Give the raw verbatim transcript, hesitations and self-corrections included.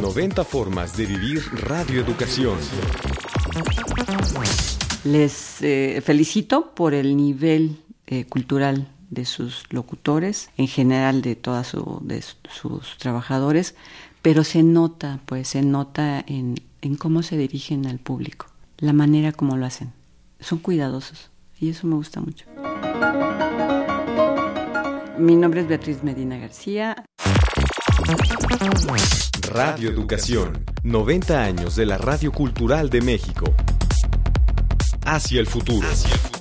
noventa formas de vivir Radio Educación. Les eh, felicito por el nivel eh, cultural de sus locutores, en general de todas su, de sus trabajadores, pero se nota, pues se nota en, en cómo se dirigen al público, la manera como lo hacen. Son cuidadosos y eso me gusta mucho. Mi nombre es Beatriz Medina García. Radio Educación, noventa años de la Radio Cultural de México. Hacia el futuro. Hacia el futuro.